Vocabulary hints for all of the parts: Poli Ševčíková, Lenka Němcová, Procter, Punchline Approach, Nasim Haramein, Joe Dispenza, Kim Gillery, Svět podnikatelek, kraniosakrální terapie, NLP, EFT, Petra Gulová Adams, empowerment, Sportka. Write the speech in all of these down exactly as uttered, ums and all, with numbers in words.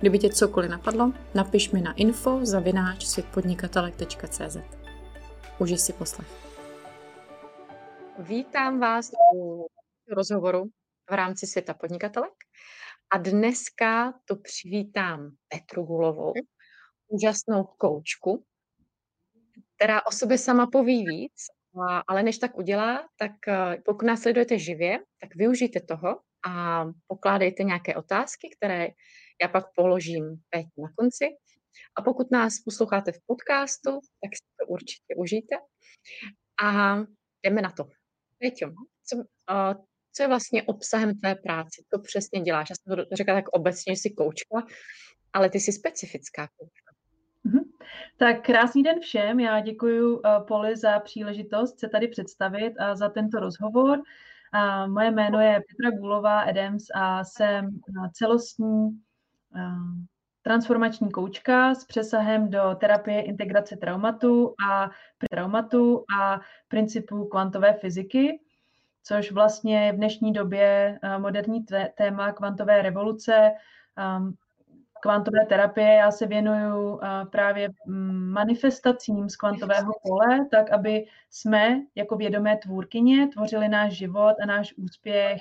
Kdyby tě cokoliv napadlo, napiš mi na info zavináč svět podnikatelek tečka c z. Užij si poslech. Vítám vás u rozhovoru v rámci Světa podnikatelek a dneska tu přivítám Petru Gulovou, úžasnou koučku, která o sobě sama poví víc, ale než tak udělá, tak pokud nás sledujete živě, tak využijte toho a pokládejte nějaké otázky, které já pak položím teď na konci. A pokud nás posloucháte v podcastu, tak si to určitě užijte. A jdeme na to. Peťo, co, co je vlastně obsahem tvé práce? Co přesně děláš? Já jsem to řekla tak obecně, že jsi koučka, ale ty jsi specifická koučka. Tak krásný den všem. Já děkuji Poli za příležitost se tady představit a za tento rozhovor. A moje jméno je Petra Gulová Adams a jsem celostní transformační koučka s přesahem do terapie integrace traumatu a traumatu a principů kvantové fyziky, což vlastně je v dnešní době moderní téma kvantové revoluce, kvantové terapie. Já se věnuju právě manifestacím z kvantového pole, tak aby jsme jako vědomé tvůrkyně tvořili náš život a náš úspěch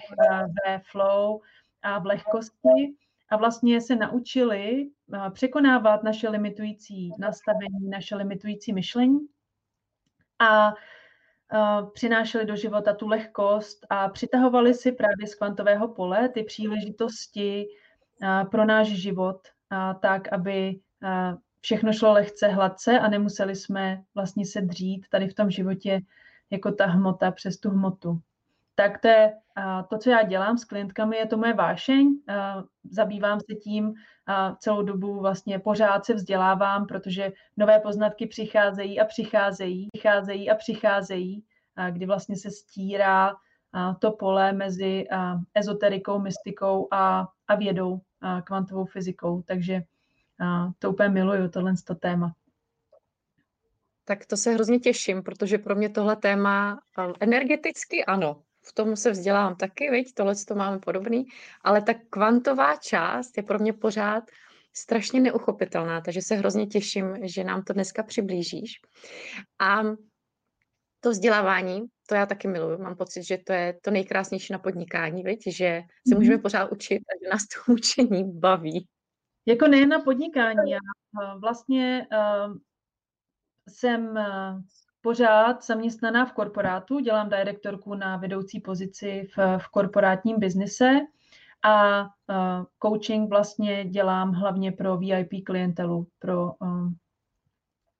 ve flow a v lehkosti a vlastně se naučili překonávat naše limitující nastavení, naše limitující myšlení a přinášeli do života tu lehkost a přitahovali si právě z kvantového pole ty příležitosti pro náš život, tak, aby všechno šlo lehce, hladce a nemuseli jsme vlastně se dřít tady v tom životě jako ta hmota přes tu hmotu. Tak to, je, to, co já dělám s klientkami, je to moje vášeň. Zabývám se tím celou dobu, vlastně pořád se vzdělávám, protože nové poznatky přicházejí a přicházejí, přicházejí a přicházejí, kdy vlastně se stírá to pole mezi ezoterikou, mystikou a, a vědou, a kvantovou fyzikou. Takže to úplně miluju, tohle téma. Tak to se hrozně těším, protože pro mě tohle téma energeticky ano, v tom se vzdělávám taky, viď? Tohle to máme podobný, ale ta kvantová část je pro mě pořád strašně neuchopitelná, takže se hrozně těším, že nám to dneska přiblížíš. A to vzdělávání, to já taky miluju, mám pocit, že to je to nejkrásnější na podnikání, viď? Že se mm. můžeme pořád učit a že nás to učení baví. Jako nejen na podnikání, já vlastně uh, jsem... Uh, pořád zaměstnaná v korporátu, dělám direktorku na vedoucí pozici v, v korporátním biznise a uh, coaching vlastně dělám hlavně pro V I P klientelu, pro, uh,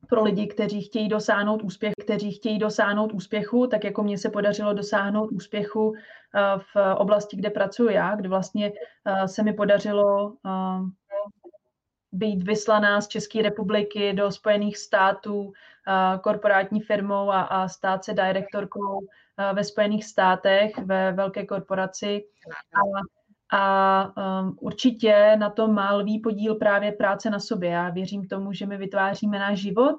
pro lidi, kteří chtějí dosáhnout úspěch, kteří chtějí dosáhnout úspěchu, tak jako mně se podařilo dosáhnout úspěchu uh, v oblasti, kde pracuji já, kde vlastně uh, se mi podařilo uh, být vyslaná z České republiky do Spojených států korporátní firmou a, a stát se direktorkou ve Spojených státech, ve velké korporaci. A, a um, určitě na to má lví podíl právě práce na sobě. Já věřím tomu, že my vytváříme náš život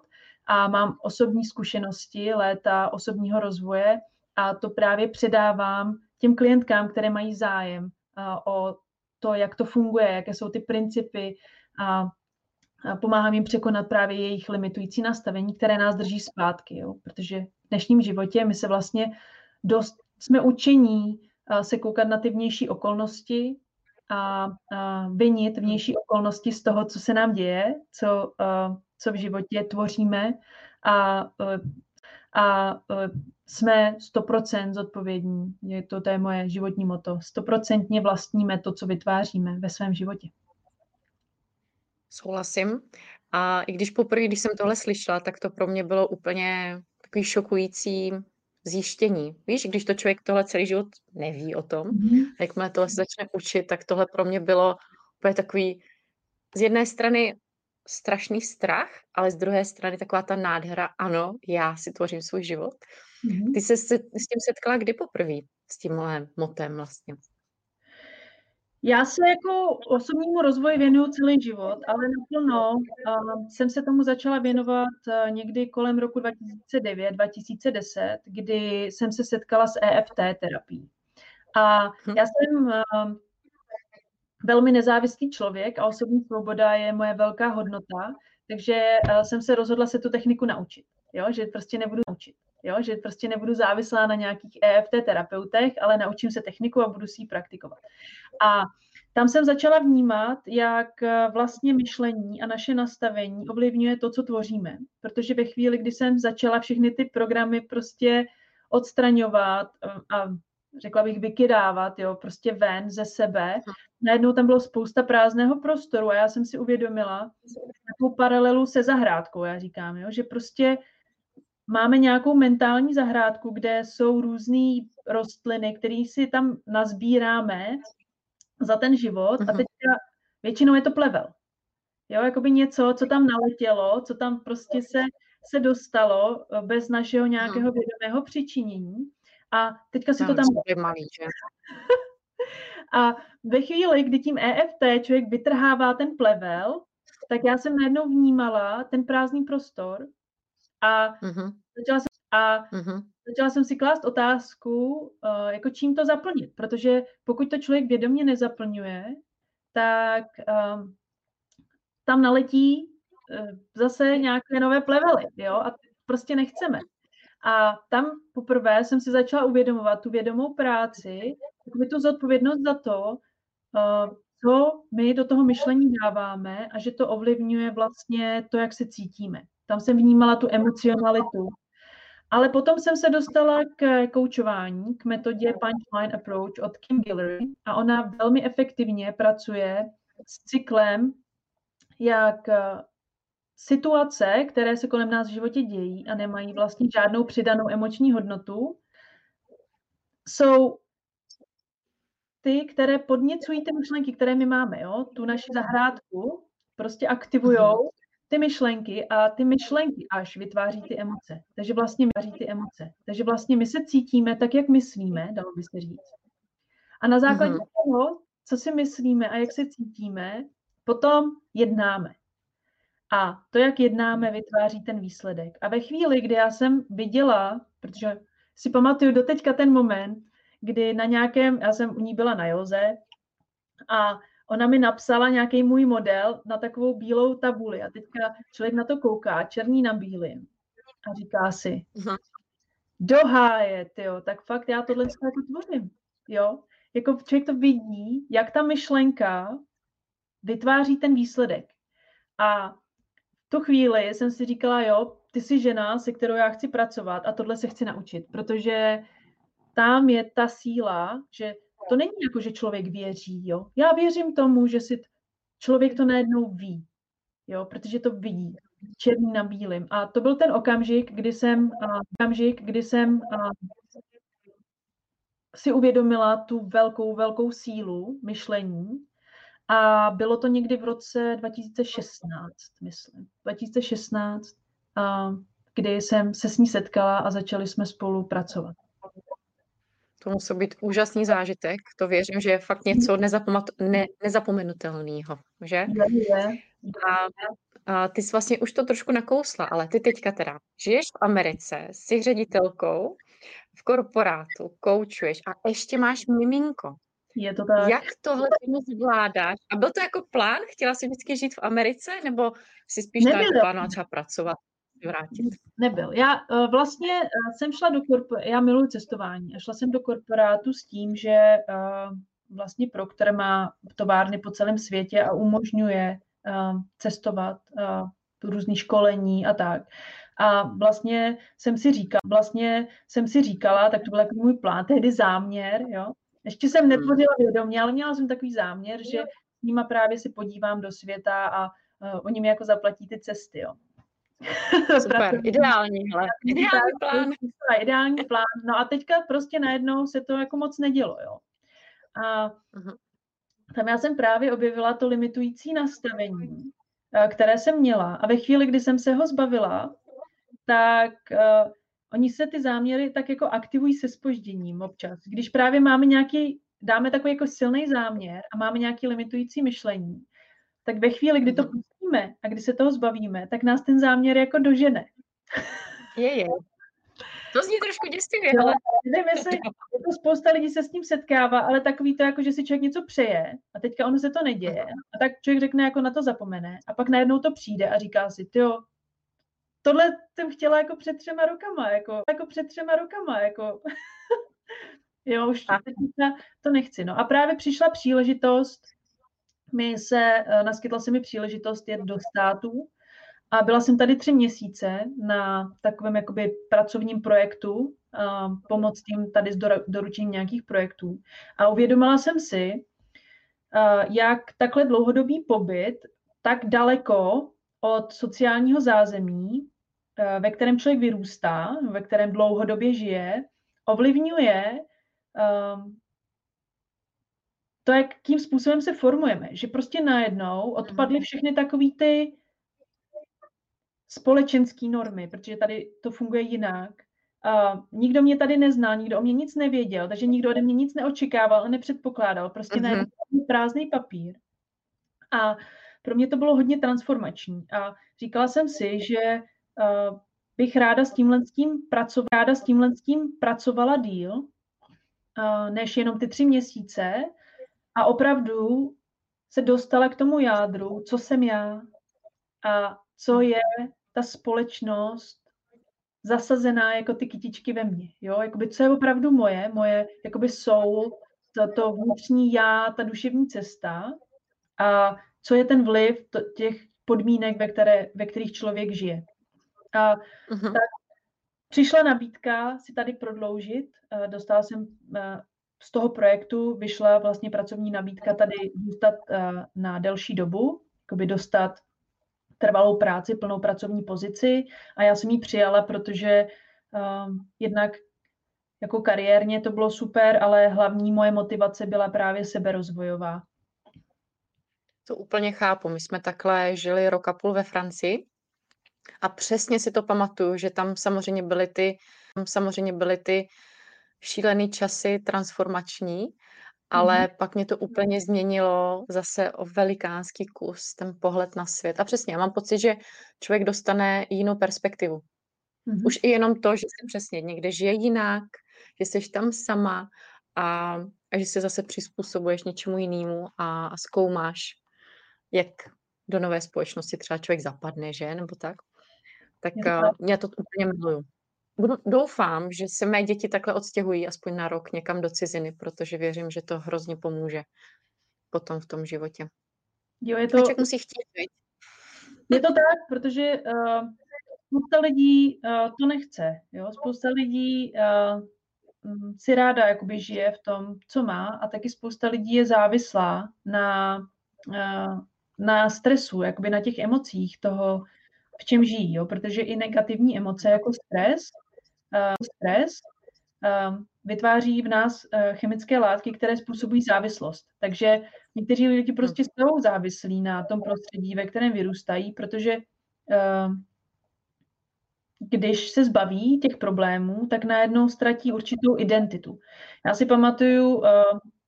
a mám osobní zkušenosti, léta osobního rozvoje a to právě předávám těm klientkám, které mají zájem uh, o to, jak to funguje, jaké jsou ty principy, a pomáhám jim překonat právě jejich limitující nastavení, které nás drží zpátky, jo? Protože v dnešním životě my se vlastně dost, jsme učení se koukat na ty vnější okolnosti a, a vinit vnější okolnosti z toho, co se nám děje, co, a, co v životě tvoříme a, a, a jsme sto procent zodpovědní. Je to, to je moje životní motto. sto procent vlastníme to, co vytváříme ve svém životě. Souhlasím. A i když poprvé, když jsem tohle slyšela, tak to pro mě bylo úplně takový šokující zjištění. Víš, když to člověk tohle celý život neví o tom, mm-hmm. jakmile tohle se začne učit, tak tohle pro mě bylo úplně takový z jedné strany strašný strach, ale z druhé strany taková ta nádhera, ano, já si tvořím svůj život. Mm-hmm. Ty jsi se s tím setkala kdy poprvé, s tímhle motem vlastně? Já se jako osobnímu rozvoji věnuju celý život, ale naplno uh, jsem se tomu začala věnovat uh, někdy kolem roku dva tisíce devět, dva tisíce deset, kdy jsem se setkala s E F T terapií. A já jsem uh, velmi nezávislý člověk a osobní svoboda je moje velká hodnota, takže uh, jsem se rozhodla se tu techniku naučit, jo? že prostě nebudu naučit. Jo? Že prostě nebudu závislá na nějakých E F T terapeutech, ale naučím se techniku a budu si ji praktikovat. A tam jsem začala vnímat, jak vlastně myšlení a naše nastavení ovlivňuje to, co tvoříme. Protože ve chvíli, kdy jsem začala všechny ty programy prostě odstraňovat a řekla bych vykydávat, jo, prostě ven ze sebe, najednou tam bylo spousta prázdného prostoru a já jsem si uvědomila takovou paralelu se zahrádkou, já říkám, jo, že prostě máme nějakou mentální zahrádku, kde jsou různé rostliny, které si tam nazbíráme za ten život a teď většinou je to plevel. Jo, jakoby něco, co tam naletělo, co tam prostě se, se dostalo bez našeho nějakého vědomého přičinění a teďka si to tam... A ve chvíli, kdy tím E F T člověk vytrhává ten plevel, tak já jsem najednou vnímala ten prázdný prostor. A, uh-huh. začala, jsem, a uh-huh. začala jsem si klást otázku, uh, jako čím to zaplnit, protože pokud to člověk vědomě nezaplňuje, tak uh, tam naletí uh, zase nějaké nové plevely, jo, a prostě nechceme. A tam poprvé jsem si začala uvědomovat tu vědomou práci, takovou tu zodpovědnost za to, uh, co my do toho myšlení dáváme a že to ovlivňuje vlastně to, jak se cítíme. Tam jsem vnímala tu emocionalitu. Ale potom jsem se dostala k koučování, k metodě Punchline Approach od Kim Gillery a ona velmi efektivně pracuje s cyklem, jak situace, které se kolem nás v životě dějí a nemají vlastně žádnou přidanou emoční hodnotu, jsou ty, které podněcují ty myšlenky, které my máme, jo? Tu naši zahrádku, prostě aktivujou ty myšlenky a ty myšlenky až vytváří ty emoce. Takže vlastně vytváří ty emoce. Takže vlastně my se cítíme tak, jak myslíme, dalo by se říct. A na základě mm-hmm. toho, co si myslíme a jak se cítíme, potom jednáme. A to, jak jednáme, vytváří ten výsledek. A ve chvíli, kdy já jsem viděla, protože si pamatuju doteďka ten moment, kdy na nějakém, já jsem u ní byla na józe a ona mi napsala nějaký můj model na takovou bílou tabuli a teďka člověk na to kouká, černý na bílým a říká si, doháje, tyjo, tak fakt já tohle jako tvořím, jo. Jako člověk to vidí, jak ta myšlenka vytváří ten výsledek. A v tu chvíli jsem si říkala, jo, ty jsi žena, se kterou já chci pracovat a tohle se chci naučit, protože tam je ta síla, že to není jako, že člověk věří, jo. Já věřím tomu, že si t... člověk to najednou ví, jo, protože to vidí černý na bílým. A to byl ten okamžik, kdy jsem, a, okamžik, kdy jsem a, si uvědomila tu velkou, velkou sílu myšlení. A bylo to někdy v roce dva tisíce šestnáct, myslím. dva tisíce šestnáct, a, kdy jsem se s ní setkala a začali jsme spolu pracovat. To musí být úžasný zážitek. To věřím, že je fakt něco nezapomat- ne, nezapomenutelného, že? A, a ty jsi vlastně už to trošku nakousla, ale ty teďka teda žiješ v Americe, jsi ředitelkou v korporátu, koučuješ a ještě máš miminko. Je to tak. Jak tohle zvládáš? A byl to jako plán? Chtěla jsi vždycky žít v Americe? Nebo jsi spíš tak plánovala třeba pracovat? Vrátit. Nebyl. Já vlastně jsem šla do korporátu, já miluji cestování a šla jsem do korporátu s tím, že vlastně Procter má továrny po celém světě a umožňuje cestovat, různý školení a tak. A vlastně jsem si říkala, vlastně jsem si říkala, tak to byl jako můj plán, tehdy záměr, jo. Ještě jsem netvořila vědomě, ale měla jsem takový záměr, že s nima právě si podívám do světa a oni mi jako zaplatí ty cesty, jo. Super, ideální, hele. Ideální plán. Ideální plán. No a teďka prostě najednou se to jako moc nedělo, jo. A tam já jsem právě objevila to limitující nastavení které jsem měla. A ve chvíli, kdy jsem se ho zbavila, tak uh, oni se ty záměry tak jako aktivují se zpožděním občas. Když právě máme nějaký, dáme takový jako silný záměr a máme nějaký limitující myšlení, tak ve chvíli, kdy to pustíme a kdy se toho zbavíme, tak nás ten záměr jako dožene. Je, je. To zní trošku děstivě, ale... No, spousta lidí se s tím setkává, ale takový to jako, že si člověk něco přeje a teďka ono se to neděje a tak člověk řekne, jako na to zapomene a pak najednou to přijde a říká si, tyjo, tohle jsem chtěla jako před třema rokama, jako, jako před třema rokama, jako... jo, už to nechci, no. A právě přišla příležitost, mi se, naskytla se mi příležitost jet do států. A byla jsem tady tři měsíce na takovém jakoby pracovním projektu, pomoct tím tady s doručením nějakých projektů. A uvědomila jsem si, jak takhle dlouhodobý pobyt tak daleko od sociálního zázemí, ve kterém člověk vyrůstá, ve kterém dlouhodobě žije, ovlivňuje to, jakým způsobem se formujeme. Že prostě najednou odpadly všechny takový ty společenské normy, protože tady to funguje jinak. Uh, nikdo mě tady nezná, nikdo o mě nic nevěděl, takže nikdo ode mě nic neočekával a nepředpokládal. Prostě mm-hmm. ne, prázdný papír. A pro mě to bylo hodně transformační. A říkala jsem si, že uh, bych ráda s tímhle s tím pracovala, ráda s tímhle s tím pracovala díl, uh, než jenom ty tři měsíce a opravdu se dostala k tomu jádru, co jsem já a co je ta společnost zasazená jako ty kytičky ve mně, jo, jakoby co je opravdu moje, moje jakoby soul, to, to vnitřní já, ta duševní cesta a co je ten vliv to, těch podmínek, ve, které, ve kterých člověk žije. A uh-huh. tak přišla nabídka si tady prodloužit, dostala jsem z toho projektu, vyšla vlastně pracovní nabídka tady zůstat na delší dobu, jakoby dostat trvalou práci, plnou pracovní pozici a já jsem ji přijala, protože um, jednak jako kariérně to bylo super, ale hlavní moje motivace byla právě seberozvojová. To úplně chápu. My jsme takhle žili rok a půl ve Francii a přesně si to pamatuju, že tam samozřejmě byly ty, tam samozřejmě byly ty šílený časy transformační, ale pak mě to úplně změnilo zase o velikánský kus, ten pohled na svět. A přesně, já mám pocit, že člověk dostane jinou perspektivu. Mm-hmm. Už i jenom to, že se přesně někde žije jinak, že jsi tam sama a, a že se zase přizpůsobuješ něčemu jinému a, a zkoumáš, jak do nové společnosti třeba člověk zapadne, že? Nebo tak. Tak já to úplně miluju. Doufám, že se mé děti takhle odstěhují aspoň na rok někam do ciziny, protože věřím, že to hrozně pomůže potom v tom životě. Jo, je to... Člověk musí chtít, viď? Je to tak, protože uh, spousta lidí uh, to nechce. Jo? Spousta lidí uh, si ráda jakoby žije v tom, co má a taky spousta lidí je závislá na, uh, na stresu, jakoby na těch emocích toho, v čem žijí, jo? Protože i negativní emoce jako stres stres vytváří v nás chemické látky, které způsobují závislost. Takže někteří lidi prostě jsou závislí na tom prostředí, ve kterém vyrůstají, protože když se zbaví těch problémů, tak najednou ztratí určitou identitu. Já si pamatuju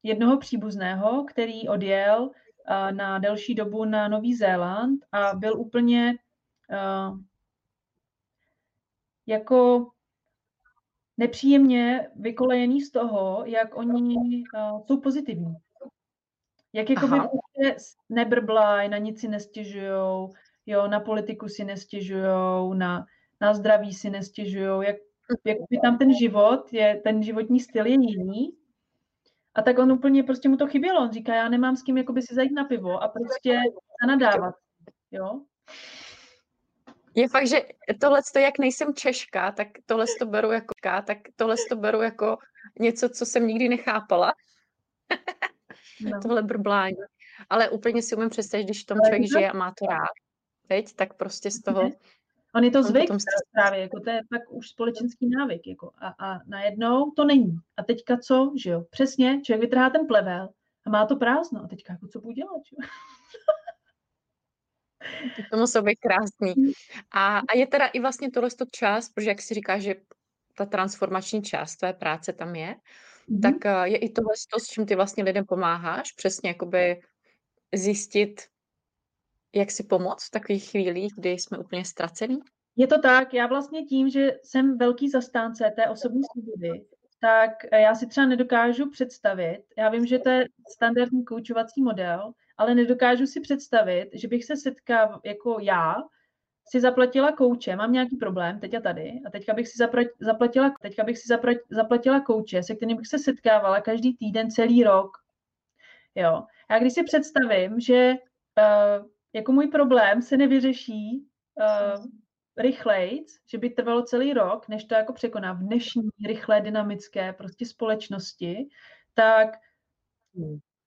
jednoho příbuzného, který odjel na delší dobu na Nový Zéland a byl úplně jako nepříjemně vykolejený z toho, jak oni uh, jsou pozitivní. Jak jakoby nebrblají, na nic si nestěžujou, jo, na politiku si nestěžujou, na, na zdraví si nestěžujou, jak, jak by tam ten život, je, ten životní styl je jiný. A tak on úplně, prostě mu to chybělo. On říká, já nemám s kým jakoby si zajít na pivo a prostě nadávat, jo. Je fakt, že tohle, jak nejsem Češka, tak tohle to beru jako tak tohle to beru jako něco, co jsem nikdy nechápala. No. Tohle brblání. Ale úplně si umím představit, když v tom člověk žije a má to rád. Teď, tak prostě z toho... On je to zvyk právě, jako to je tak už společenský návyk. Jako a, a najednou to není. A teďka co, že jo? Přesně, člověk vytrhá ten plevel a má to prázdno. A teďka jako co budu dělat, že jo? To muselo být krásný. A, a je teda i vlastně tohle čas, protože jak si říkáš, že ta transformační část tvé práce tam je, mm-hmm. tak je i tohle, s čím ty vlastně lidem pomáháš, přesně jakoby zjistit, jak si pomoct v takových chvílích, kdy jsme úplně ztracený? Je to tak, já vlastně tím, že jsem velký zastánce té osobní svobody, tak já si třeba nedokážu představit, já vím, že to je standardní koučovací model, ale nedokážu si představit, že bych se setkal jako já, si zaplatila kouče, mám nějaký problém teď a tady, a teďka bych si zapra- zaplatila, teďka bych si zapra- zaplatila kouče, se kterým bych se setkávala každý týden, celý rok. Jo. Já když si představím, že uh, jako můj problém se nevyřeší uh, rychlejc, že by trvalo celý rok, než to jako překoná v dnešní rychlé, dynamické prostě společnosti, tak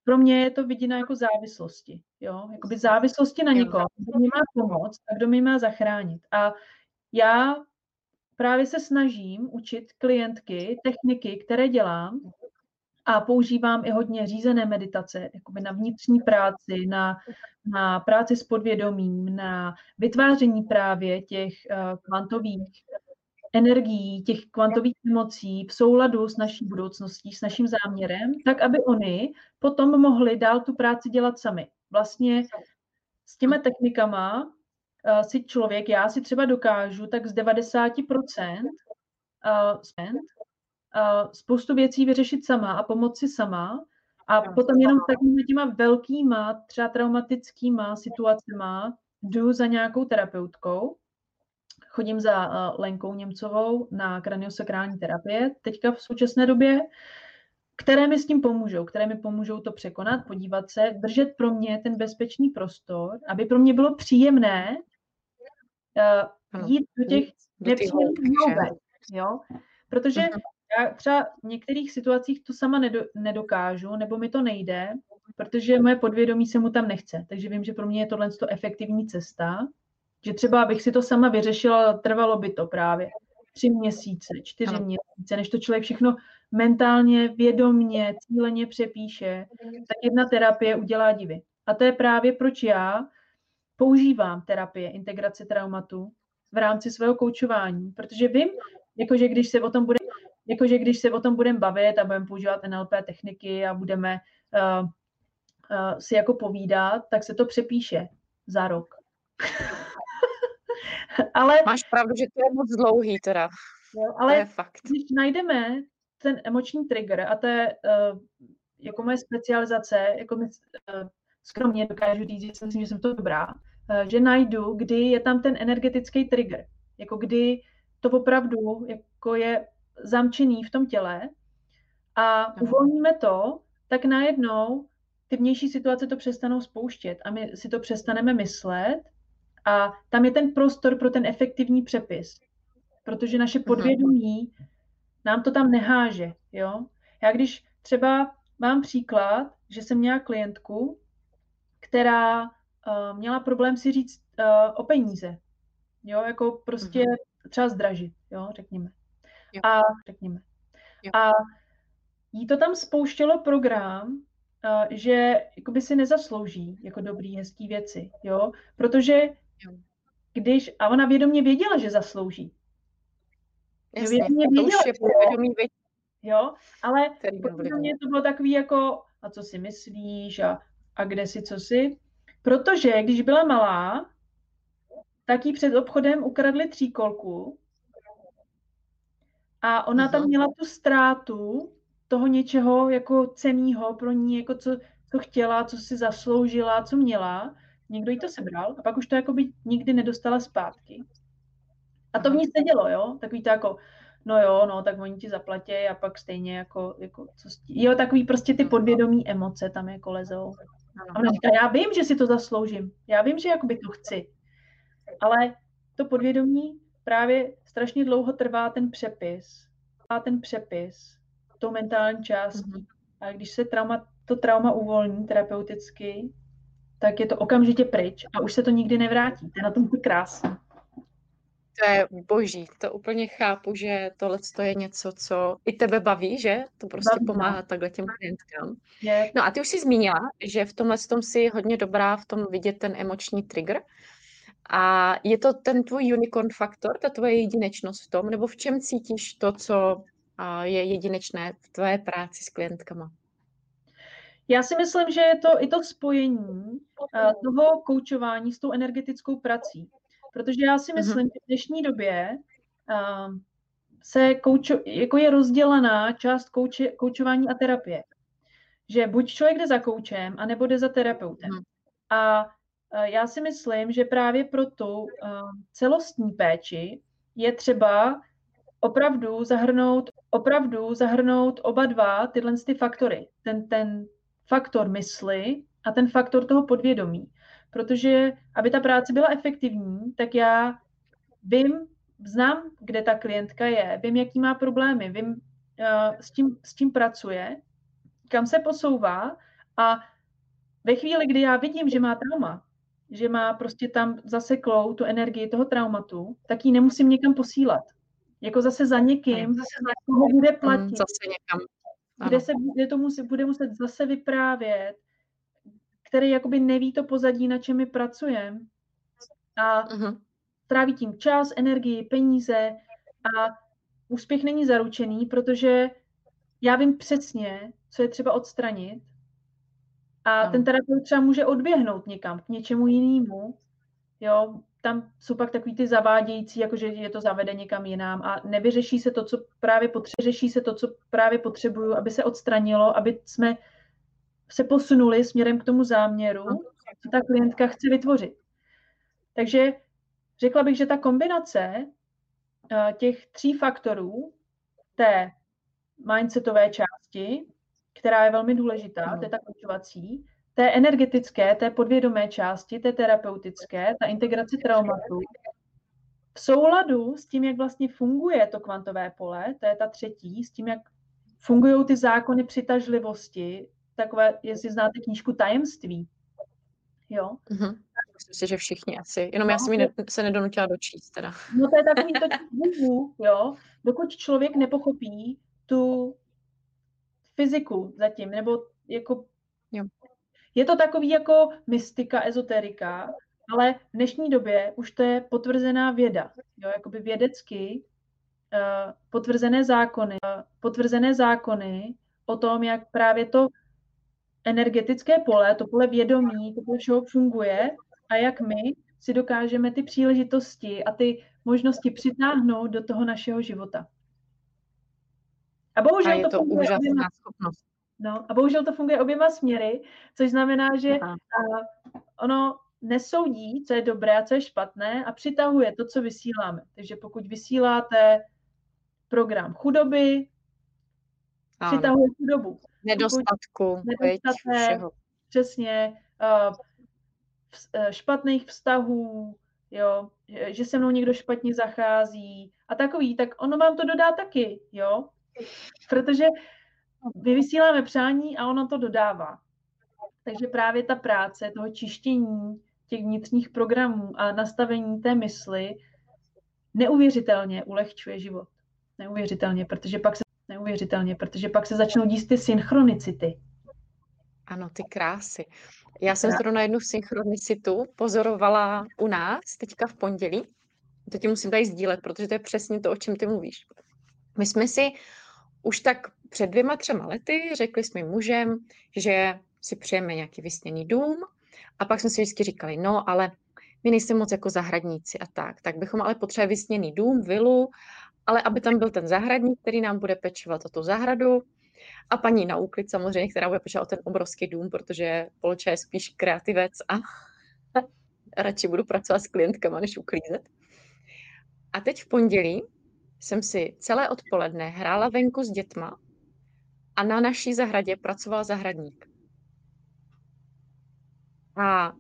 pro mě je to vidina jako závislosti, jo, jakoby závislosti na někom, kdo mi má pomoct a kdo mi má zachránit. A já právě se snažím učit klientky techniky, které dělám, a používám i hodně řízené meditace, jakoby na vnitřní práci, na, na práci s podvědomím, na vytváření právě těch uh, kvantových energií, těch kvantových emocí v souladu s naší budoucností, s naším záměrem, tak aby oni potom mohli dál tu práci dělat sami. Vlastně s těmi technikama uh, si člověk, já si třeba dokážu tak z devadesát procent uh, spend, Uh, spoustu věcí vyřešit sama a pomoci sama a potom jenom takovými těma velkýma, třeba traumatickýma situacema jdu za nějakou terapeutkou. Chodím za uh, Lenkou Němcovou na kraniosakrální terapie teďka v současné době, které mi s tím pomůžou, které mi pomůžou to překonat, podívat se, držet pro mě ten bezpečný prostor, aby pro mě bylo příjemné uh, jít do těch nepříjemných hloubek, jo, protože já třeba v některých situacích to sama nedokážu, nebo mi to nejde, protože moje podvědomí se mu tam nechce. Takže vím, že pro mě je tohle efektivní cesta, že třeba abych si to sama vyřešila, trvalo by to právě tři měsíce, čtyři ano. měsíce, než to člověk všechno mentálně, vědomně, cíleně přepíše, tak jedna terapie udělá divy. A to je právě, proč já používám terapie integrace traumatu v rámci svého koučování, protože vím, jakože když se o tom bude Jakože když se o tom budeme bavit a budeme používat N L P techniky a budeme uh, uh, si jako povídat, tak se to přepíše za rok. Ale máš pravdu, že to je moc dlouhý teda. Jo, ale to je fakt. Když najdeme ten emoční trigger, a to je uh, jako moje specializace, jako my, uh, skromně dokážu říct, že si myslím, že jsem to dobrá, uh, že najdu, kdy je tam ten energetický trigger. Jako kdy to opravdu jako je zamčený v tom těle a uvolníme to, tak najednou ty vnější situace to přestanou spouštět a my si to přestaneme myslet a tam je ten prostor pro ten efektivní přepis, protože naše podvědomí nám to tam neháže, jo. Já když třeba mám příklad, že jsem měla klientku, která uh, měla problém si říct uh, o peníze, jo, jako prostě třeba zdražit, jo, řekněme. A, řekněme, a jí to tam spouštělo program, že jakoby si nezaslouží jako dobrý, hezký věci, jo? Protože když, a ona vědomě věděla, že zaslouží. Jasně, vědomě věděla, je vědomí, jo? Ale pro mě to bylo takový jako, a co si myslíš, a, a kde si, co si. Protože když byla malá, tak jí před obchodem ukradli tříkolku. A ona tam měla tu ztrátu toho něčeho jako cenného pro ní, jako co, co chtěla, co si zasloužila, co měla. Někdo jí to sebral a pak už to jako by nikdy nedostala zpátky. A to v ní sedělo, jo? Takový to jako, no jo, no, tak oni ti zaplatí a pak stejně jako, jako co stí... jo, takový prostě ty podvědomí emoce tam jako lezou. A ona říká, já vím, že si to zasloužím, já vím, že jakoby to chci, ale to podvědomí právě strašně dlouho trvá ten přepis, trvá ten přepis tou mentální částí. Mm-hmm. A když se trauma, to trauma uvolní terapeuticky, tak je to okamžitě pryč a už se to nikdy nevrátí. To je na tom ty krásy. To je boží, to úplně chápu, že tohle je něco, co i tebe baví, že? To prostě baví, pomáhá takhle těm klientkám. No a ty už jsi zmínila, že v tomhle tom si hodně dobrá v tom vidět ten emoční trigger. A je to ten tvůj unicorn faktor, ta tvoje jedinečnost v tom, nebo v čem cítíš to, co je jedinečné v tvé práci s klientkama? Já si myslím, že je to i to spojení toho koučování s tou energetickou prací. Protože já si myslím, že v dnešní době se koučo, jako je rozdělená část kouče, koučování a terapie. Že buď člověk jde za koučem, anebo jde za terapeutem. A já si myslím, že právě pro tu celostní péči je třeba opravdu zahrnout, opravdu zahrnout oba dva tyhle ty faktory. Ten, ten faktor mysli a ten faktor toho podvědomí. Protože aby ta práce byla efektivní, tak já vím, znám, kde ta klientka je, vím, jaký má problémy, vím, s čím, s čím pracuje, kam se posouvá a ve chvíli, kdy já vidím, že má trauma, že má prostě tam zaseklou tu energii toho traumatu, tak ji nemusím někam posílat. Jako zase za někým, zase za koho bude platit. Zase někam. Kde, se, kde to musí, bude muset zase vyprávět, který jakoby neví to pozadí, na čem my pracujeme. A uh-huh. tráví tím čas, energii, peníze a úspěch není zaručený, protože já vím přesně, co je třeba odstranit a no. ten terapeut třeba může odběhnout někam k něčemu jinému. Jo, tam jsou pak takový ty zavádějící, jakože je to zavede někam jinam a nevyřeší se to, co právě potřebuju, řeší se to, co právě potřebuju, aby se odstranilo, aby jsme se posunuli směrem k tomu záměru, co ta klientka chce vytvořit. Takže řekla bych, že ta kombinace těch tří faktorů té mindsetové části, která je velmi důležitá, to je ta koučovací, té energetické, té podvědomé části, té terapeutické, ta integrace traumatu, v souladu s tím, jak vlastně funguje to kvantové pole, to je ta třetí, s tím, jak fungují ty zákony přitažlivosti, takové, jestli znáte knížku Tajemství, jo? Mm-hmm. Myslím si, že všichni asi, jenom no, já jsem ji ne, se nedonutila dočíst teda. No to je takový to výzvu, jo? Dokud člověk nepochopí tu fyziku zatím, nebo jako, jo. je to takový jako mystika, ezoterika, ale v dnešní době už to je potvrzená věda, jo? Jakoby vědecky uh, potvrzené zákony, uh, potvrzené zákony o tom, jak právě to energetické pole, to pole vědomí, to pole všeho funguje a jak my si dokážeme ty příležitosti a ty možnosti přitáhnout do toho našeho života. A bohužel a je to, to funguje oběma, schopnost. No, a bohužel to funguje oběma směry, což znamená, že a, ono nesoudí, co je dobré a co je špatné a přitahuje to, co vysíláme. Takže pokud vysíláte program chudoby, a, přitahuje chudobu. Nedostatku, nedostatek, všeho. Přesně, špatných vztahů, jo, že se mnou někdo špatně zachází a takový, tak ono vám to dodá taky, jo, protože my vysíláme přání a ono to dodává. Takže právě ta práce toho čištění těch vnitřních programů a nastavení té mysli neuvěřitelně ulehčuje život. Neuvěřitelně, protože pak se Neuvěřitelně, protože pak se začnou dít ty synchronicity. Ano, ty krásy. Já jsem zrovna jednu synchronicitu pozorovala u nás teďka v pondělí. To ti musím tady sdílet, protože to je přesně to, o čem ty mluvíš. My jsme si už tak před dvěma, třema lety řekli s mým mužem, že si přejeme nějaký vysněný dům a pak jsme si vždycky říkali, no ale my nejsme moc jako zahradníci a tak. Tak bychom ale potřebovali vysněný dům, vilu, ale aby tam byl ten zahradník, který nám bude pečovat o tu zahradu a paní na úklid samozřejmě, která bude pečovat o ten obrovský dům, protože Polča je spíš kreativec a radši budu pracovat s klientkama, než uklízet. A teď v pondělí jsem si celé odpoledne hrála venku s dětma a na naší zahradě pracoval zahradník. A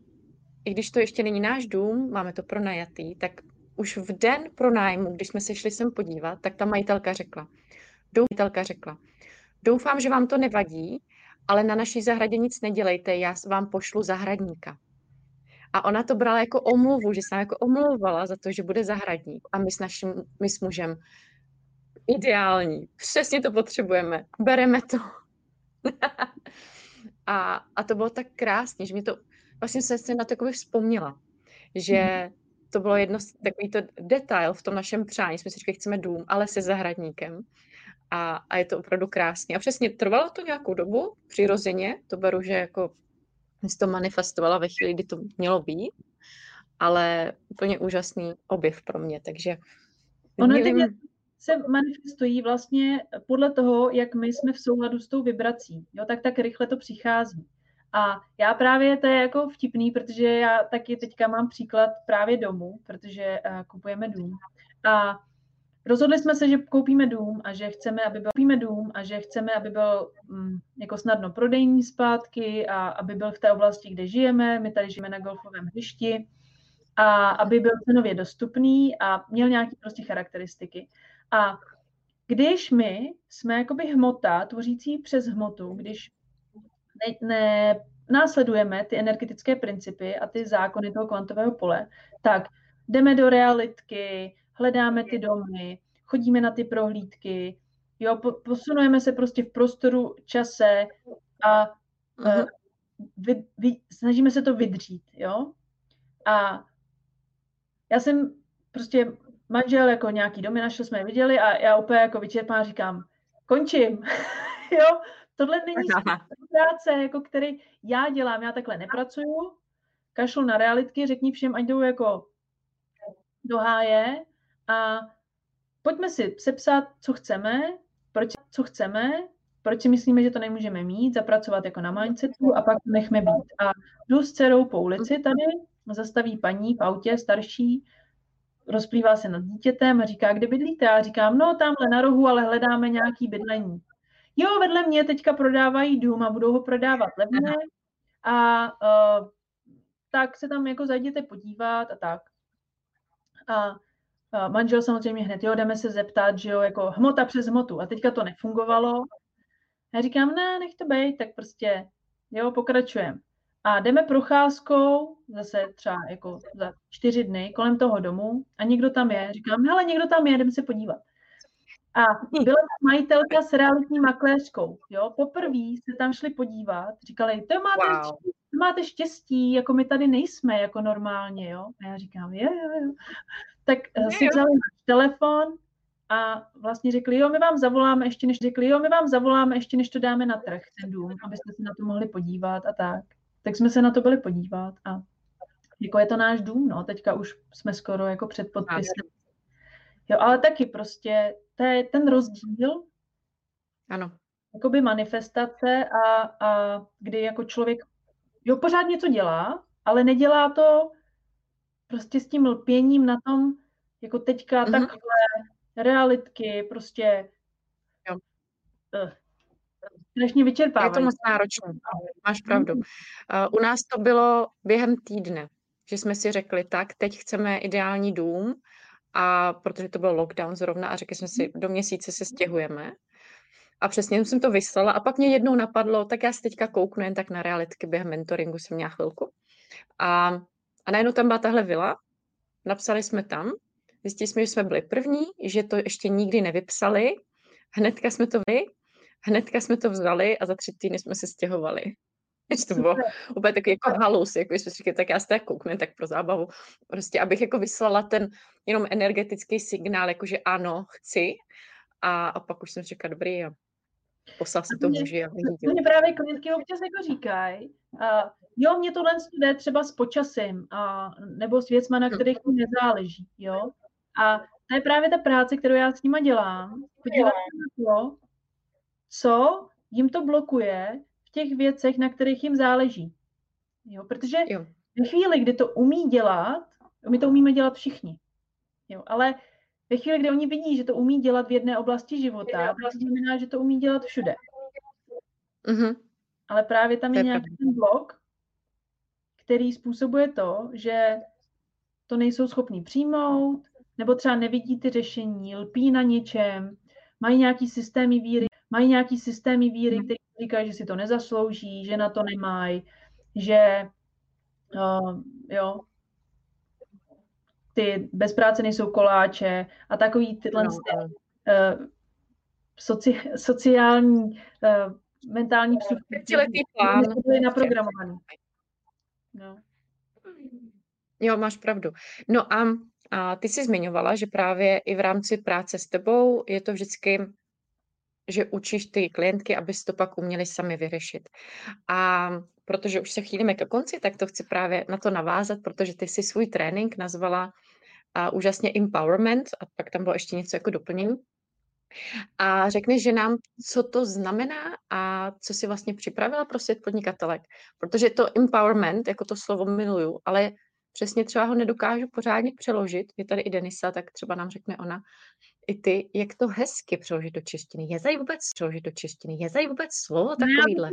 i když to ještě není náš dům, máme to pronajatý, tak už v den pronájmu, když jsme se šli sem podívat, tak ta majitelka řekla, majitelka řekla, doufám, že vám to nevadí, ale na naší zahradě nic nedělejte, já vám pošlu zahradníka. A ona to brala jako omluvu, že se nám jako omlouvala za to, že bude zahradník. A my s naším, my s mužem, ideální, přesně to potřebujeme, bereme to. a, a to bylo tak krásně, že mě to, vlastně jsem se na to jako vzpomněla, že to bylo jedno takový to detail v tom našem přání. Jsme si říkali, chceme dům, ale se zahradníkem. A, a je to opravdu krásně. A přesně trvalo to nějakou dobu, přirozeně. To beru, že jako jsi to manifestovala ve chvíli, kdy to mělo být. Ale úplně úžasný objev pro mě. Takže ono nevím... teď se manifestují vlastně podle toho, jak my jsme v souladu s tou vibrací. Jo, tak tak rychle to přichází. A já právě, to je jako vtipný, protože já taky teďka mám příklad právě domu, protože uh, kupujeme dům. A rozhodli jsme se, že koupíme dům a že chceme, aby byl, koupíme dům a že chceme, aby byl um, jako snadno prodejní zpátky a aby byl v té oblasti, kde žijeme. My tady žijeme na golfovém hřišti. A aby byl cenově dostupný a měl nějaké prostě charakteristiky. A když my jsme jakoby hmota, tvořící přes hmotu, když ne, ne, následujeme ty energetické principy a ty zákony toho kvantového pole, tak jdeme do realitky, hledáme ty domy, chodíme na ty prohlídky, jo, po, posunujeme se prostě v prostoru, čase a uh-huh. vy, vy, snažíme se to vydřít, jo. A já jsem prostě manžel jako nějaký domy našel, jsme je viděli a já úplně jako vyčerpám říkám, končím, jo, tohle není práce, jako který já dělám, já takhle nepracuju, kašlu na realitky, řekni všem, ať jdou jako do háje a pojďme si sepsat, co chceme, proč, co chceme, proč si myslíme, že to nemůžeme mít, zapracovat jako na mindsetu a pak nechme být. A jdu s dcerou po ulici tady, zastaví paní v autě, starší, rozplývá se nad dítětem a říká, kde bydlíte? A říkám, no tamhle na rohu, ale hledáme nějaký bydlení. Jo, vedle mě teďka prodávají dům a budou ho prodávat levně a uh, tak se tam jako zajděte podívat a tak. A uh, manžel samozřejmě hned, jo, jdeme se zeptat, že jo, jako hmota přes hmotu a teďka to nefungovalo. Já říkám, ne, nech to bejt, tak prostě, jo, pokračujeme. A jdeme procházkou, zase třeba jako za čtyři dny, kolem toho domu a někdo tam je. Říkám, hele, někdo tam je, jdeme se podívat. A byla tam majitelka s realitní makléřkou, jo. Poprvé se tam šli podívat, říkali, to máte, wow. to máte štěstí, jako my tady nejsme, jako normálně, jo. A já říkám, je, jo, jo. Tak je, si vzali telefon a vlastně řekli, jo, my vám zavoláme ještě, než řekli, jo, my vám zavoláme ještě, než to dáme na trh, ten dům, abyste se na to mohli podívat a tak. Tak jsme se na to byli podívat a jako je to náš dům, no, teďka už jsme skoro jako před podpisem. Jo, ale taky prostě, to je ten rozdíl, ano. Jakoby manifestace a, a kdy jako člověk, jo, pořád něco dělá, ale nedělá to prostě s tím lpěním na tom, jako teďka mm-hmm. takhle, realitky, prostě, jo. Uh. Strašně vyčerpává. Je to moc náročné, máš pravdu. U nás to bylo během týdne, že jsme si řekli tak, teď chceme ideální dům, a protože to byl lockdown zrovna a řekli jsme si, do měsíce se stěhujeme. A přesně jsem to vyslala a pak mě jednou napadlo, tak já si teďka kouknu jen tak na realitky, během mentoringu jsem měla chvilku. A, a najednou tam byla tahle vila, napsali jsme tam, zjistili jsme, že jsme byli první, že to ještě nikdy nevypsali, hnedka jsme to vy. Hnedka jsme to vzali a za tři týdny jsme se stěhovali. Takže to bylo úplně takový jako halus, jako jsme říkali, tak já se tak kouknu, tak pro zábavu. Prostě, abych jako vyslala ten jenom energetický signál, jakože ano, chci. A, a pak už jsem říkala, dobrý, a poslal si to muži. Mě právě klientky občas jako říkají, uh, jo, mě tohle jde třeba s počasím, uh, nebo s věcma, na kterých mi nezáleží, jo. A to je právě ta práce, kterou já s nima dělám. Podívám se na to, co jim to blokuje v těch věcech, na kterých jim záleží. Jo, protože jo. ve chvíli, kdy to umí dělat, my to umíme dělat všichni, jo, ale ve chvíli, kdy oni vidí, že to umí dělat v jedné oblasti života, to znamená, že to umí dělat všude. Mm-hmm. Ale právě tam je, je nějaký ten blok, který způsobuje to, že to nejsou schopní přijmout, nebo třeba nevidí ty řešení, lpí na něčem, mají nějaký systémy víry, Mají nějaký systémy víry, které říkají, že si to nezaslouží, že na to nemají, že uh, jo, ty bez práce nejsou koláče a takový tyhle no. uh, soci, sociální uh, mentální psuvky, které jsou naprogramované. No. Jo, máš pravdu. No a, a ty jsi zmiňovala, že právě i v rámci práce s tebou je to vždycky, že učíš ty klientky, aby si to pak uměli sami vyřešit. A protože už se chýlíme ke konci, tak to chci právě na to navázat, protože ty jsi svůj trénink nazvala a, úžasně empowerment a pak tam bylo ještě něco jako doplnění. A řekneš, že nám, co to znamená a co si vlastně připravila pro svět podnikatelek. Protože to empowerment, jako to slovo miluju, ale přesně třeba ho nedokážu pořádně přeložit. Je tady i Denisa, tak třeba nám řekne ona i ty, jak to hezky přeložit do češtiny. Je tady vůbec přeložit do češtiny? Je tady vůbec slovo takovýhle?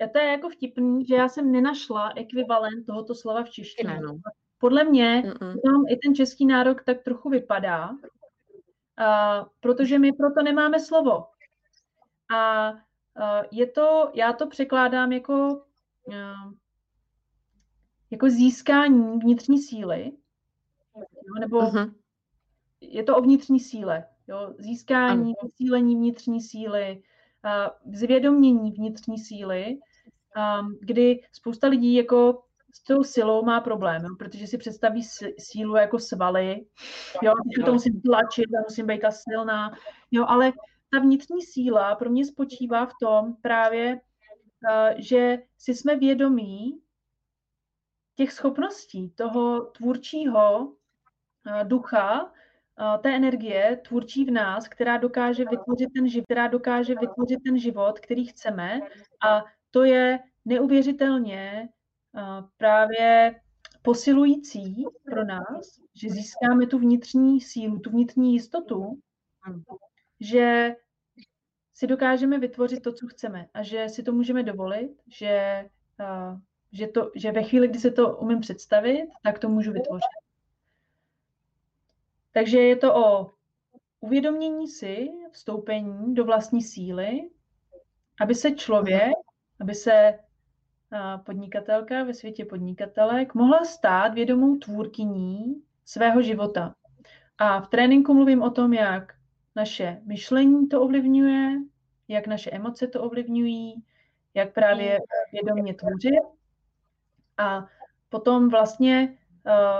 Já to je jako vtipný, že já jsem nenašla ekvivalent tohoto slova v češtině. Podle mě tam i ten český nárok tak trochu vypadá, Uh, protože my proto nemáme slovo. A uh, je to, já to překládám jako, uh, jako získání vnitřní síly, jo, nebo uh-huh. je to o vnitřní síle, jo, získání, uh-huh. sílení vnitřní síly, uh, zvědomění vnitřní síly, um, kdy spousta lidí jako s tou silou má problém, jo? Protože si představí sílu jako svaly, jo, že to musím tlačit, musím být ta silná, jo, ale ta vnitřní síla pro mě spočívá v tom právě, uh, že si jsme vědomí těch schopností, toho tvůrčího uh, ducha, uh, té energie tvůrčí v nás, která dokáže vytvořit ten život, která dokáže vytvořit ten život, který chceme, a to je neuvěřitelně Uh, právě posilující pro nás, že získáme tu vnitřní sílu, tu vnitřní jistotu, že si dokážeme vytvořit to, co chceme a že si to můžeme dovolit, že, uh, že, to, že ve chvíli, kdy se to umím představit, tak to můžu vytvořit. Takže je to o uvědomění si, vstoupení do vlastní síly, aby se člověk, aby se podnikatelka ve světě podnikatelek mohla stát vědomou tvůrkyní svého života. A v tréninku mluvím o tom, jak naše myšlení to ovlivňuje, jak naše emoce to ovlivňují, jak právě vědomě tvořit. A potom vlastně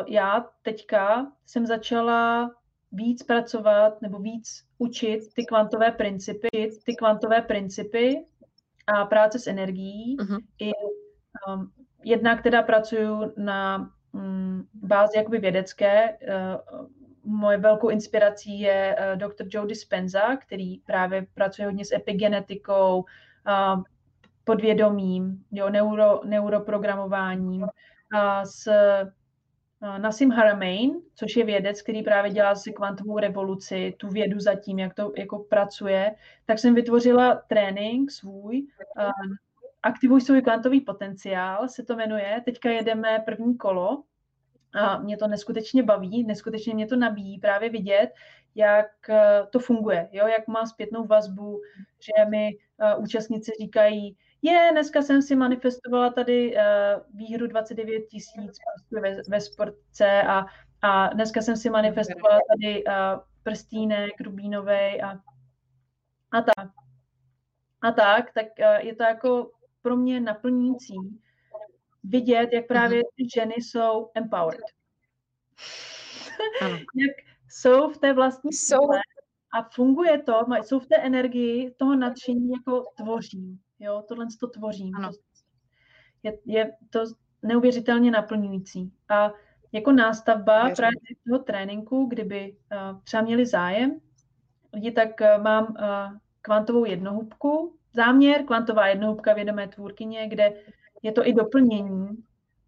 já teďka jsem začala víc pracovat nebo víc učit ty kvantové principy, ty kvantové principy a práce s energií. Uh-huh. I Um, jednak teda pracuju na um, bázi jakoby vědecké. Uh, moje velkou inspirací je uh, doktor Joe Dispenza, který právě pracuje hodně s epigenetikou, uh, podvědomím, jo, neuro, neuroprogramováním. Uh, s uh, Nasim Haramein, což je vědec, který právě dělá si kvantovou revoluci, tu vědu za tím, jak to jako pracuje. Tak jsem vytvořila trénink svůj, uh, Aktivuj svůj kvantový potenciál, se to jmenuje. Teďka jedeme první kolo a mě to neskutečně baví, neskutečně mě to nabíjí právě vidět, jak to funguje, jo? Jak má zpětnou vazbu, že mi uh, účastníci říkají, je, dneska jsem si manifestovala tady uh, výhru dvacet devět tisíc ve, ve sportce a, a dneska jsem si manifestovala tady uh, prstínek rubínovej a, a tak. A tak, tak uh, je to jako pro mě naplňující vidět, jak právě ženy jsou empowered. Jak jsou v té vlastní síle a funguje to, jsou v té energii toho nadšení, jako tvořím. Jo, tohle to tvořím. Je, je to neuvěřitelně naplňující. A jako nástavba Věřím. právě toho tréninku, kdyby uh, třeba měli zájem, lidi, tak uh, mám uh, kvantovou jednohubku, záměr, kvantová jednohubka vědomé tvůrkyně, kde je to i doplnění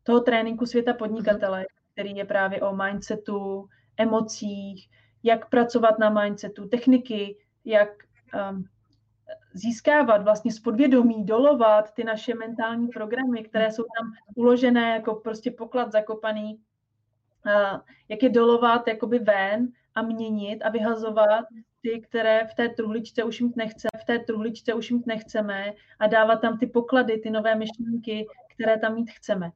toho tréninku světa podnikatele, který je právě o mindsetu, emocích, jak pracovat na mindsetu, techniky, jak um, získávat vlastně z podvědomí, dolovat ty naše mentální programy, které jsou tam uložené jako prostě poklad zakopaný, uh, jak je dolovat jakoby ven a měnit a vyhazovat ty, které v té truhličce už mít nechce, v té truhličce už mít nechceme a dávat tam ty poklady, ty nové myšlenky, které tam mít chceme.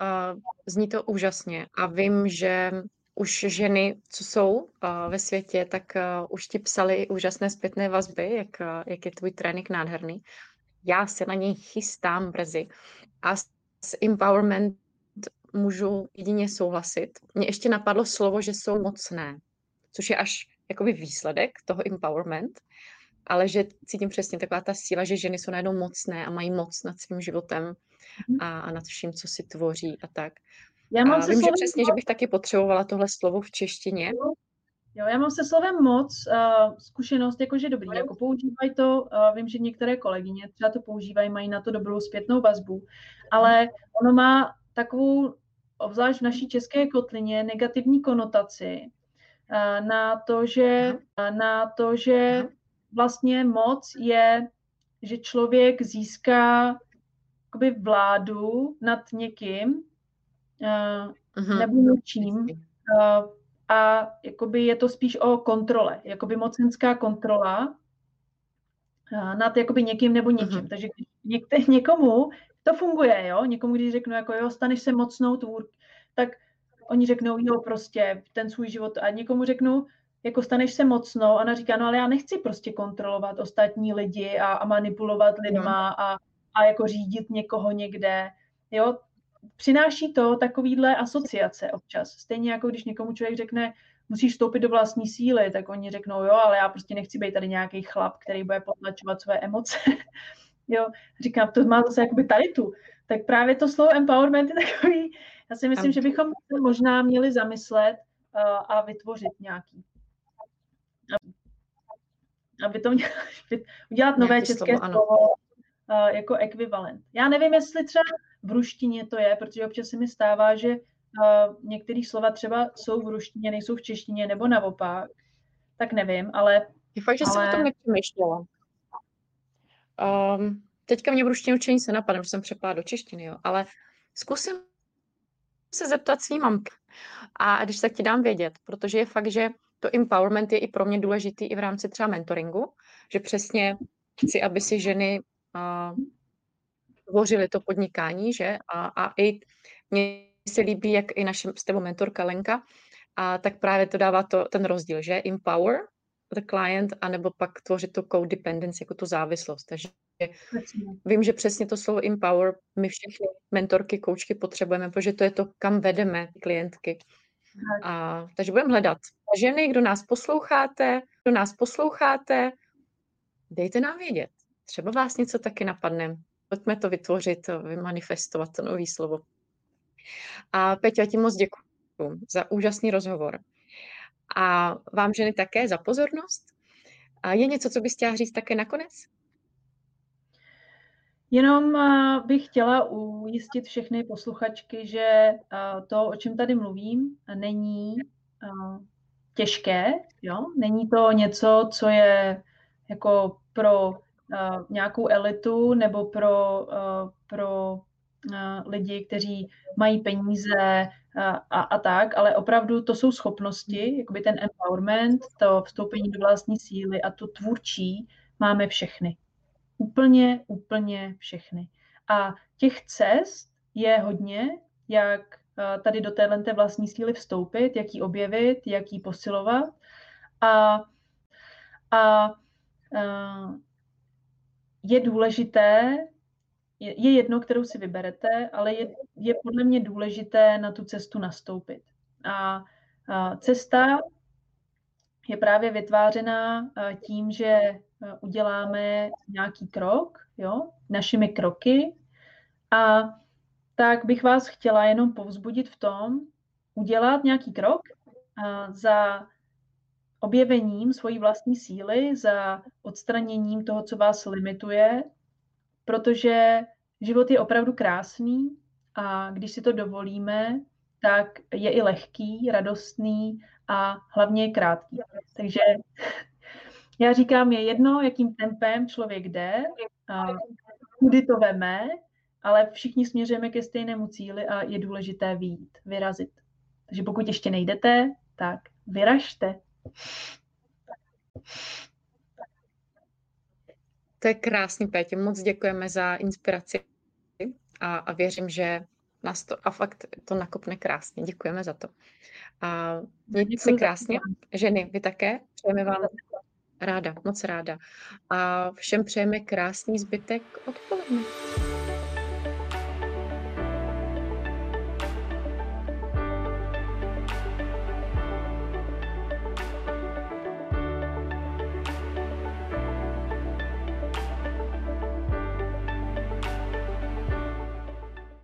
Uh, zní to úžasně a vím, že už ženy, co jsou uh, ve světě, tak uh, už ti psali úžasné zpětné vazby, jak, uh, jak je tvůj trénink nádherný. Já se na něj chystám brzy a s empowerment můžu jedině souhlasit. Mně ještě napadlo slovo, že jsou mocné, což je až jakoby výsledek toho empowerment, ale že cítím přesně taková ta síla, že ženy jsou najednou mocné a mají moc nad svým životem a, a nad vším, co si tvoří a tak. Já mám a se vím, že přesně, že bych taky potřebovala tohle slovo v češtině. Jo, já mám se slovem moc uh, zkušenost, jakože dobrý, jako používají to, uh, vím, že některé kolegyně třeba to používají, mají na to dobrou zpětnou vazbu, ale ono má takovou, obzvlášť v naší české kotlině, negativní konotaci uh, na to, že, uh, na to, že vlastně moc je, že člověk získá jakoby vládu nad někým, uh, nebo něčím, uh, a jakoby je to spíš o kontrole, jakoby mocenská kontrola nad jakoby někým nebo něčím. Uh-huh. Takže někde, někomu to funguje, jo? Někomu, když řeknu, jako jo, staneš se mocnou tvůr, tak oni řeknou, jo, prostě ten svůj život, a někomu řeknu, jako staneš se mocnou, a ona říká, no ale já nechci prostě kontrolovat ostatní lidi a, a manipulovat lidma uh-huh. a, a jako řídit někoho někde, jo? Přináší to takovýhle asociace občas. Stejně jako když někomu člověk řekne, musíš vstoupit do vlastní síly, tak oni řeknou, jo, ale já prostě nechci být tady nějaký chlap, který bude potlačovat své emoce. Jo, říkám, to má zase jakoby tady tu. Tak právě to slovo empowerment je takový, já si myslím, že bychom možná měli zamyslet uh, a vytvořit nějaký. Aby to mělo, udělat nové nějaký české slovo, slovo uh, jako ekvivalent. Já nevím, jestli třeba v ruštině to je, protože občas se mi stává, že uh, některé slova třeba jsou v ruštině, nejsou v češtině, nebo naopak. Tak nevím, ale... Je fakt, že ale... jsem o tom nepřemýšlela. Um, teďka mě v ruštině učení se napadne, že jsem přepadla do češtiny, jo, ale zkusím se zeptat svým mamky. A když tak ti dám vědět, protože je fakt, že to empowerment je i pro mě důležitý i v rámci třeba mentoringu, že přesně chci, aby si ženy... Uh, tvořili to podnikání, že? A, a i mně se líbí, jak i naše s tebou mentorka Lenka, a tak právě to dává to, ten rozdíl, že? Empower the client, anebo pak tvořit to codependency, jako tu závislost. Takže vím, že přesně to slovo empower my všechny mentorky, koučky potřebujeme, protože to je to, kam vedeme klientky. A, takže budeme hledat. A ženy, kdo nás posloucháte, kdo nás posloucháte, dejte nám vědět. Třeba vás něco taky napadne. Pojďme to vytvořit, vymanifestovat to nový slovo. A Peťo, já ti moc děkuju za úžasný rozhovor. A vám ženy také za pozornost. A je něco, co bys chtěla říct také nakonec? Jenom bych chtěla ujistit všechny posluchačky, že to, o čem tady mluvím, není těžké. Jo? Není to něco, co je jako pro... Uh, nějakou elitu nebo pro, uh, pro uh, lidi, kteří mají peníze uh, a, a tak, ale opravdu to jsou schopnosti, jakoby ten empowerment, to vstoupení do vlastní síly a to tvůrčí máme všechny. Úplně, úplně všechny. A těch cest je hodně, jak uh, tady do téhleté vlastní síly vstoupit, jak ji objevit, jak ji posilovat a, a uh, je důležité, je, je jedno, kterou si vyberete, ale je, je podle mě důležité na tu cestu nastoupit. A, a cesta je právě vytvářená tím, že uděláme nějaký krok, jo, našimi kroky. A tak bych vás chtěla jenom povzbudit v tom, udělat nějaký krok a za objevením svojí vlastní síly, za odstraněním toho, co vás limituje, protože život je opravdu krásný a když si to dovolíme, tak je i lehký, radostný a hlavně je krátký. Takže já říkám, je jedno, jakým tempem člověk jde, a kudy to veme, ale všichni směřujeme ke stejnému cíli a je důležité vyjít, vyrazit. Takže pokud ještě nejdete, tak vyražte. To je krásný, Pétě. Moc děkujeme za inspiraci a, a věřím, že nás to a fakt to nakopne krásně. Děkujeme za to. A mějte se krásně. Ženy, vy také. Přejeme vám ráda, moc ráda. A všem přejeme krásný zbytek odpoledne.